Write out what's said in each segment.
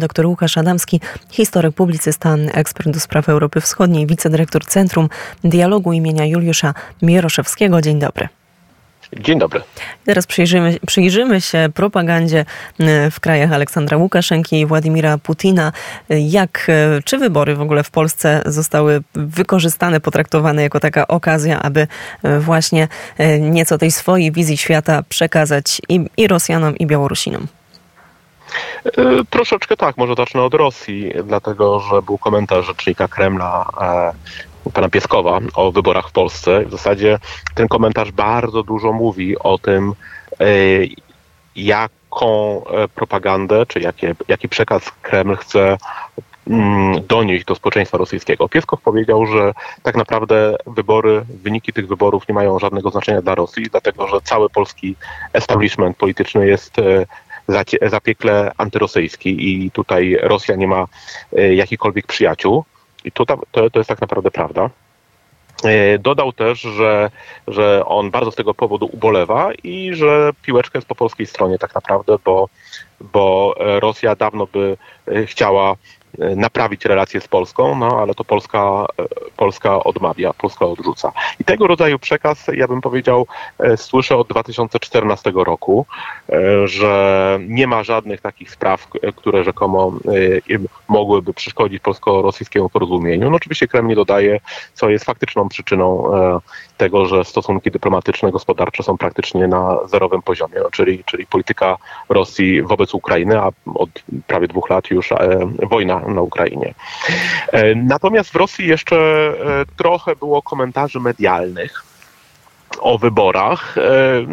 Dr Łukasz Adamski, historyk, publicysta, ekspert do spraw Europy Wschodniej, wicedyrektor Centrum Dialogu im. Juliusza Mieroszewskiego. Dzień dobry. Dzień dobry. Teraz przyjrzymy się propagandzie w krajach Aleksandra Łukaszenki i Władimira Putina. Czy wybory w ogóle w Polsce zostały wykorzystane, potraktowane jako taka okazja, aby właśnie nieco tej swojej wizji świata przekazać i Rosjanom, i Białorusinom? Troszeczkę tak, może zacznę od Rosji, dlatego że był komentarz rzecznika Kremla pana Pieskowa o wyborach w Polsce. W zasadzie ten komentarz bardzo dużo mówi o tym, jaką propagandę, czy jaki przekaz Kreml chce donieść do społeczeństwa rosyjskiego. Pieskow powiedział, że tak naprawdę wyniki tych wyborów nie mają żadnego znaczenia dla Rosji, dlatego że cały polski establishment polityczny jest zapiekle antyrosyjski i tutaj Rosja nie ma jakichkolwiek przyjaciół. I to jest tak naprawdę prawda. Dodał też, że on bardzo z tego powodu ubolewa i że piłeczka jest po polskiej stronie tak naprawdę, bo Rosja dawno by chciała naprawić relacje z Polską, ale to Polska odmawia, Polska odrzuca. I tego rodzaju przekaz, ja bym powiedział, słyszę od 2014 roku, że nie ma żadnych takich spraw, które rzekomo mogłyby przeszkodzić polsko-rosyjskiemu porozumieniu. Oczywiście Kreml nie dodaje, co jest faktyczną przyczyną tego, że stosunki dyplomatyczne, gospodarcze są praktycznie na zerowym poziomie, czyli polityka Rosji wobec Ukrainy, a od prawie 2 lat już wojna na Ukrainie. Natomiast w Rosji jeszcze trochę było komentarzy medialnych o wyborach.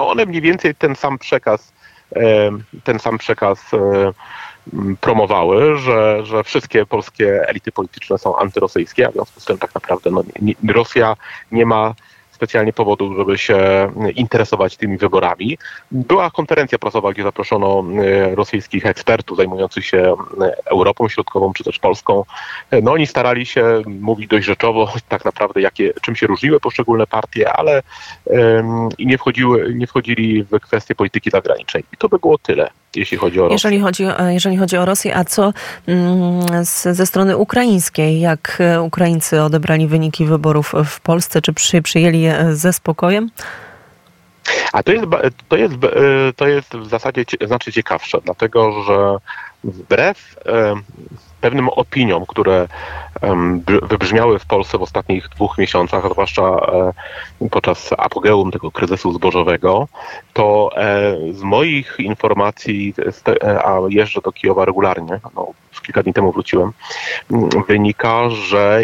One mniej więcej ten sam przekaz promowały, że wszystkie polskie elity polityczne są antyrosyjskie, a w związku z tym tak naprawdę Rosja nie ma specjalnie powodów, żeby się interesować tymi wyborami. Była konferencja prasowa, gdzie zaproszono rosyjskich ekspertów zajmujących się Europą Środkową czy też Polską. Oni starali się mówić dość rzeczowo tak naprawdę, czym się różniły poszczególne partie, ale nie wchodzili w kwestie polityki zagranicznej. I to by było tyle, jeśli chodzi o Rosję. Jeżeli chodzi o Rosję, a co ze strony ukraińskiej? Jak Ukraińcy odebrali wyniki wyborów w Polsce? Czy przyjęli je ze spokojem? A to jest w zasadzie znacznie ciekawsze, dlatego że wbrew pewnym opiniom, które wybrzmiały w Polsce w ostatnich 2 miesiącach, zwłaszcza podczas apogeum tego kryzysu zbożowego, to z moich informacji, a jeżdżę do Kijowa regularnie, kilka dni temu wróciłem, wynika, że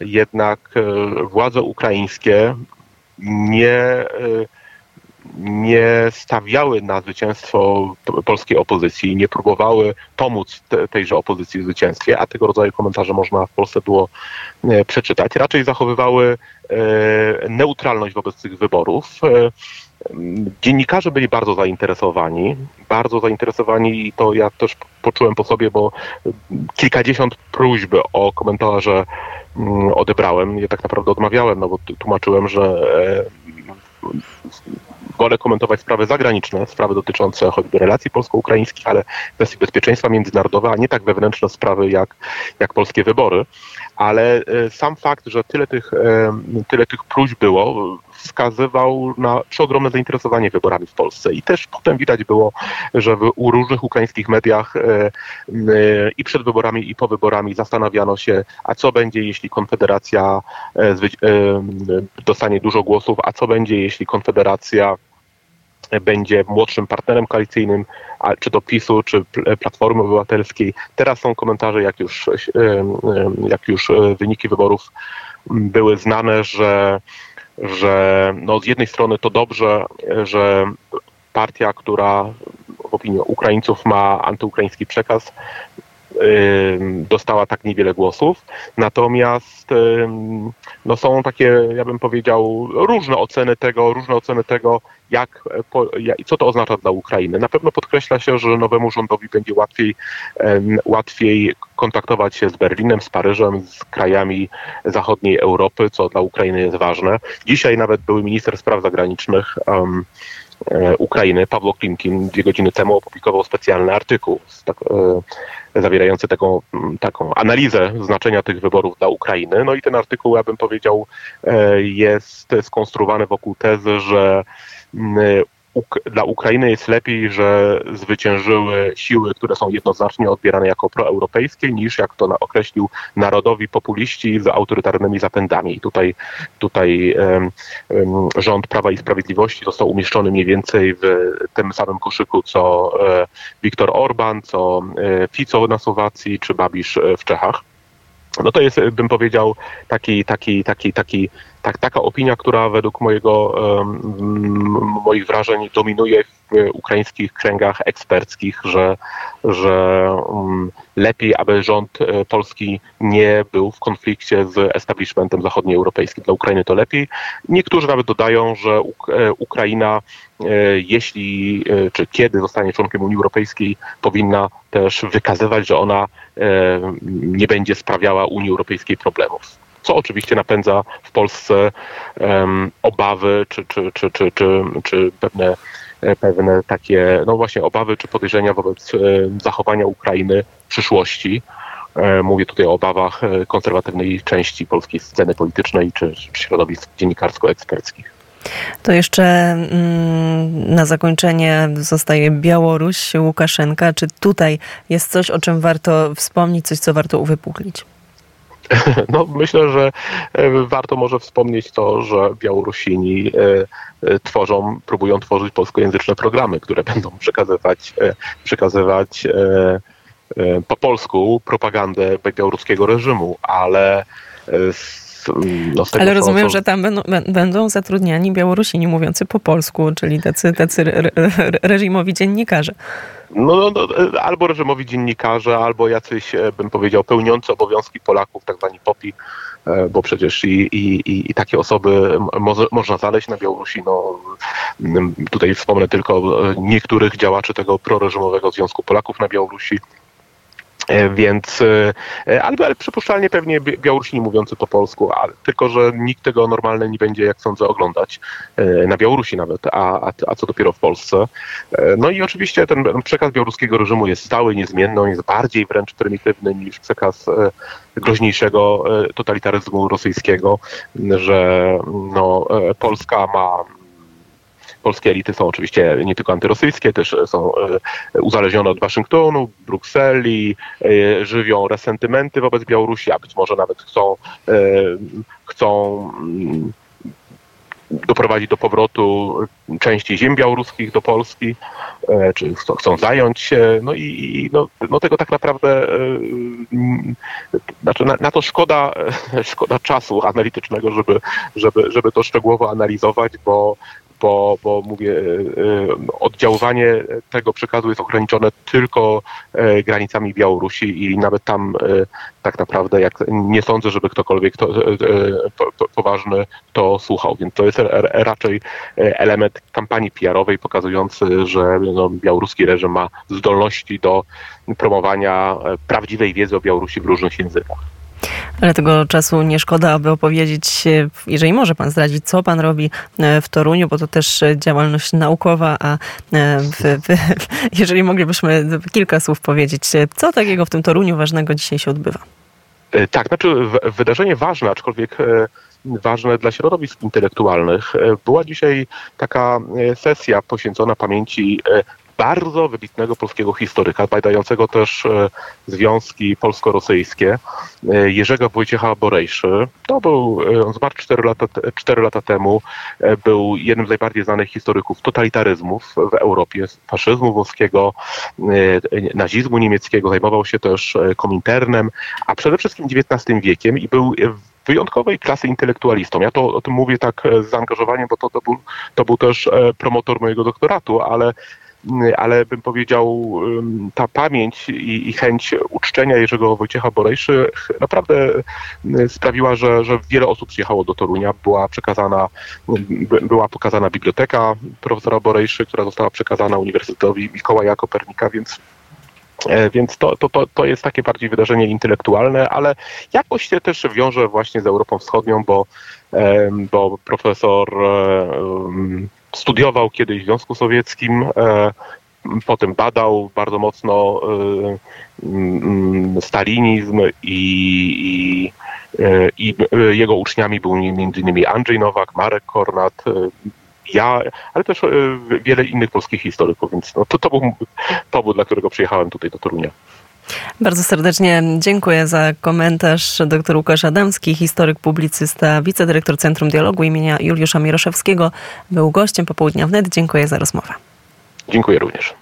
jednak władze ukraińskie nie stawiały na zwycięstwo polskiej opozycji, nie próbowały pomóc tejże opozycji w zwycięstwie, a tego rodzaju komentarze można w Polsce było przeczytać. Raczej zachowywały neutralność wobec tych wyborów. Dziennikarze byli bardzo zainteresowani i to ja też poczułem po sobie, bo kilkadziesiąt próśb o komentarze odebrałem. Ja tak naprawdę odmawiałem, bo tłumaczyłem, że wolę komentować sprawy zagraniczne, sprawy dotyczące choćby relacji polsko-ukraińskich, ale kwestii bezpieczeństwa międzynarodowego, a nie tak wewnętrzne sprawy jak polskie wybory. Ale sam fakt, że tyle tych próśb było, wskazywał na przeogromne zainteresowanie wyborami w Polsce. I też potem widać było, że u różnych ukraińskich mediach i przed wyborami, i po wyborami zastanawiano się, a co będzie, jeśli Konfederacja dostanie dużo głosów, a co będzie, jeśli Konfederacja będzie młodszym partnerem koalicyjnym, czy do PiS-u, czy Platformy Obywatelskiej. Teraz są komentarze, jak już wyniki wyborów były znane, że z jednej strony to dobrze, że partia, która w opinii Ukraińców ma antyukraiński przekaz, dostała tak niewiele głosów. Natomiast są takie, ja bym powiedział, różne oceny tego, co to oznacza dla Ukrainy. Na pewno podkreśla się, że nowemu rządowi będzie łatwiej kontaktować się z Berlinem, z Paryżem, z krajami zachodniej Europy, co dla Ukrainy jest ważne. Dzisiaj nawet były minister spraw zagranicznych Ukrainy, Paweł Klimkin 2 godziny temu opublikował specjalny artykuł zawierający taką analizę znaczenia tych wyborów dla Ukrainy. No i ten artykuł, ja bym powiedział, jest skonstruowany wokół tezy, że dla Ukrainy jest lepiej, że zwyciężyły siły, które są jednoznacznie odbierane jako proeuropejskie, niż, jak to określił, narodowi populiści z autorytarnymi zapędami. I tutaj rząd Prawa i Sprawiedliwości został umieszczony mniej więcej w tym samym koszyku, co Wiktor Orban, co Fico na Słowacji, czy Babisz w Czechach. No to jest, bym powiedział, taka opinia, która według moich wrażeń dominuje w ukraińskich kręgach eksperckich, że lepiej, aby rząd polski nie był w konflikcie z establishmentem zachodnioeuropejskim. Dla Ukrainy to lepiej. Niektórzy nawet dodają, że Ukraina, jeśli czy kiedy zostanie członkiem Unii Europejskiej, powinna też wykazywać, że ona nie będzie sprawiała Unii Europejskiej problemów. Co oczywiście napędza w Polsce obawy czy pewne takie, no właśnie, obawy czy podejrzenia wobec zachowania Ukrainy w przyszłości. Mówię tutaj o obawach konserwatywnej części polskiej sceny politycznej czy środowisk dziennikarsko-eksperckich. To jeszcze na zakończenie zostaje Białoruś, Łukaszenka. Czy tutaj jest coś, o czym warto wspomnieć, coś, co warto uwypuklić? No, myślę, że warto może wspomnieć to, że Białorusini próbują tworzyć polskojęzyczne programy, które będą przekazywać po polsku propagandę białoruskiego reżimu, ale rozumiem, że tam będą zatrudniani Białorusini mówiący po polsku, czyli tacy reżimowi dziennikarze. No, albo reżimowi dziennikarze, albo jacyś, bym powiedział, pełniący obowiązki Polaków, tak zwani popi, bo przecież i takie osoby można znaleźć na Białorusi. No, tutaj wspomnę tylko niektórych działaczy tego proreżimowego Związku Polaków na Białorusi. Więc, ale przypuszczalnie pewnie Białorusini mówiący po polsku, tylko że nikt tego normalnie nie będzie, jak sądzę, oglądać na Białorusi nawet, a co dopiero w Polsce. No i oczywiście ten przekaz białoruskiego reżimu jest stały, niezmienny, on jest bardziej wręcz prymitywny niż przekaz groźniejszego totalitaryzmu rosyjskiego, że no, Polskie elity są oczywiście nie tylko antyrosyjskie, też są uzależnione od Waszyngtonu, Brukseli, żywią resentymenty wobec Białorusi, a być może nawet chcą doprowadzić do powrotu części ziem białoruskich do Polski, czy chcą zająć się. No tego tak naprawdę, znaczy na to szkoda czasu analitycznego, żeby to szczegółowo analizować, bo mówię, oddziaływanie tego przekazu jest ograniczone tylko granicami Białorusi i nawet tam tak naprawdę nie sądzę, żeby ktokolwiek poważny to słuchał. Więc to jest raczej element kampanii PR-owej pokazujący, że no, białoruski reżim ma zdolności do promowania prawdziwej wiedzy o Białorusi w różnych językach. Ale tego czasu nie szkoda, aby opowiedzieć, jeżeli może pan zdradzić, co pan robi w Toruniu, bo to też działalność naukowa, a jeżeli moglibyśmy kilka słów powiedzieć, co takiego w tym Toruniu ważnego dzisiaj się odbywa? Tak, znaczy wydarzenie ważne, aczkolwiek ważne dla środowisk intelektualnych. Była dzisiaj taka sesja poświęcona pamięci bardzo wybitnego polskiego historyka, badającego też związki polsko-rosyjskie, Jerzego Wojciecha Borejszy. On zmarł 4 lata temu, był jednym z najbardziej znanych historyków totalitaryzmów w Europie, faszyzmu włoskiego, nazizmu niemieckiego, zajmował się też Kominternem, a przede wszystkim XIX wiekiem i był wyjątkowej klasy intelektualistą. Ja o tym mówię tak z zaangażowaniem, bo to był też promotor mojego doktoratu, ale bym powiedział, ta pamięć i chęć uczczenia Jerzego Wojciecha Borejszy naprawdę sprawiła, że wiele osób przyjechało do Torunia. Była pokazana biblioteka profesora Borejszy, która została przekazana Uniwersytetowi Mikołaja Kopernika, więc to jest takie bardziej wydarzenie intelektualne, ale jakoś się też wiąże właśnie z Europą Wschodnią, bo profesor studiował kiedyś w Związku Sowieckim, potem badał bardzo mocno stalinizm i jego uczniami był m.in. Andrzej Nowak, Marek Kornat, ja, ale też wiele innych polskich historyków, więc no to był powód, dla którego przyjechałem tutaj do Torunia. Bardzo serdecznie dziękuję za komentarz. Dr Łukasz Adamski, historyk, publicysta, wicedyrektor Centrum Dialogu im. Juliusza Mieroszewskiego, był gościem Popołudnia Wnet. Dziękuję za rozmowę. Dziękuję również.